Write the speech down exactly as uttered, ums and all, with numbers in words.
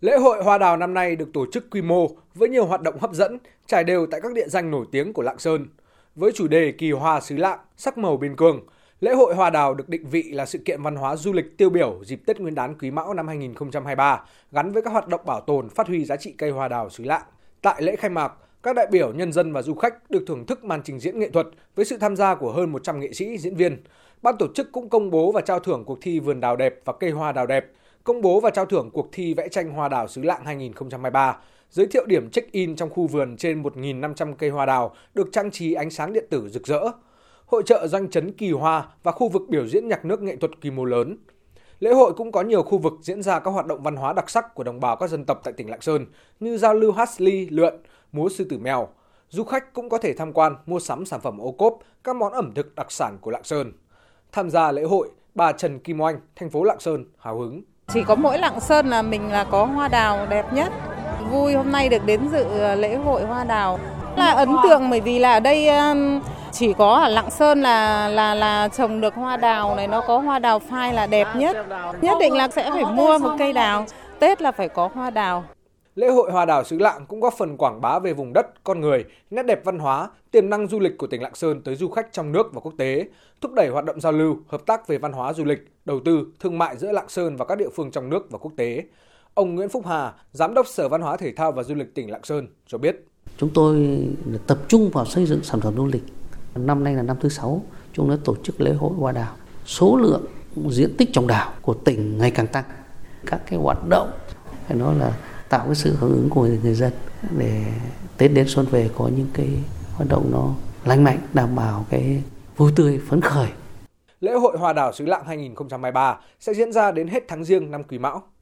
Lễ hội Hoa Đào năm nay được tổ chức quy mô với nhiều hoạt động hấp dẫn, trải đều tại các địa danh nổi tiếng của Lạng Sơn. Với chủ đề kỳ hoa xứ Lạng, sắc màu biên cương, lễ hội Hoa Đào được định vị là sự kiện văn hóa du lịch tiêu biểu dịp Tết Nguyên đán Quý Mão năm hai nghìn không trăm hai mươi ba, gắn với các hoạt động bảo tồn, phát huy giá trị cây hoa đào xứ Lạng. Tại lễ khai mạc, các đại biểu, nhân dân và du khách được thưởng thức màn trình diễn nghệ thuật với sự tham gia của hơn một trăm nghệ sĩ, diễn viên. Ban tổ chức cũng công bố và trao thưởng cuộc thi vườn đào đẹp và cây hoa đào đẹp, công bố và trao thưởng cuộc thi vẽ tranh hoa đào xứ Lạng hai nghìn không trăm hai mươi ba, giới thiệu điểm check-in trong khu vườn trên một nghìn năm trăm cây hoa đào được trang trí ánh sáng điện tử rực rỡ, hội chợ doanh trấn kỳ hoa và khu vực biểu diễn nhạc nước nghệ thuật quy mô lớn. Lễ hội cũng có nhiều khu vực diễn ra các hoạt động văn hóa đặc sắc của đồng bào các dân tộc tại tỉnh Lạng Sơn như giao lưu hát sli, lượn, múa sư tử mèo. Du khách cũng có thể tham quan, mua sắm sản phẩm ô cốp, các món ẩm thực đặc sản của Lạng Sơn. Tham gia lễ hội, bà Trần Kim Oanh, thành phố Lạng Sơn hào hứng. Chỉ có mỗi Lạng Sơn là mình là có hoa đào đẹp nhất. Vui hôm nay được đến dự lễ hội hoa đào. Là ấn tượng bởi vì là ở đây chỉ có ở Lạng Sơn là là là trồng được hoa đào này, nó có hoa đào phai là đẹp nhất. Nhất định là sẽ phải mua một cây đào, Tết là phải có hoa đào. Lễ hội Hoa Đào xứ Lạng cũng góp phần quảng bá về vùng đất, con người, nét đẹp văn hóa, tiềm năng du lịch của tỉnh Lạng Sơn tới du khách trong nước và quốc tế, thúc đẩy hoạt động giao lưu, hợp tác về văn hóa du lịch, đầu tư, thương mại giữa Lạng Sơn và các địa phương trong nước và quốc tế. Ông Nguyễn Phúc Hà, Giám đốc Sở Văn hóa Thể thao và Du lịch tỉnh Lạng Sơn cho biết. Chúng tôi tập trung vào xây dựng sản phẩm du lịch. Năm nay là năm thứ sáu, chúng tôi tổ chức lễ hội Hoa Đào. Số lượng diện tích trồng đào của tỉnh ngày càng tăng. Các cái hoạt động phải nói là tạo cái sự hưởng ứng của người dân để Tết đến xuân về có những cái hoạt động nó lành mạnh, đảm bảo cái vui tươi, phấn khởi. Lễ hội Hoa Đào xứ Lạng hai nghìn không trăm hai mươi ba sẽ diễn ra đến hết tháng Giêng năm Quý Mão.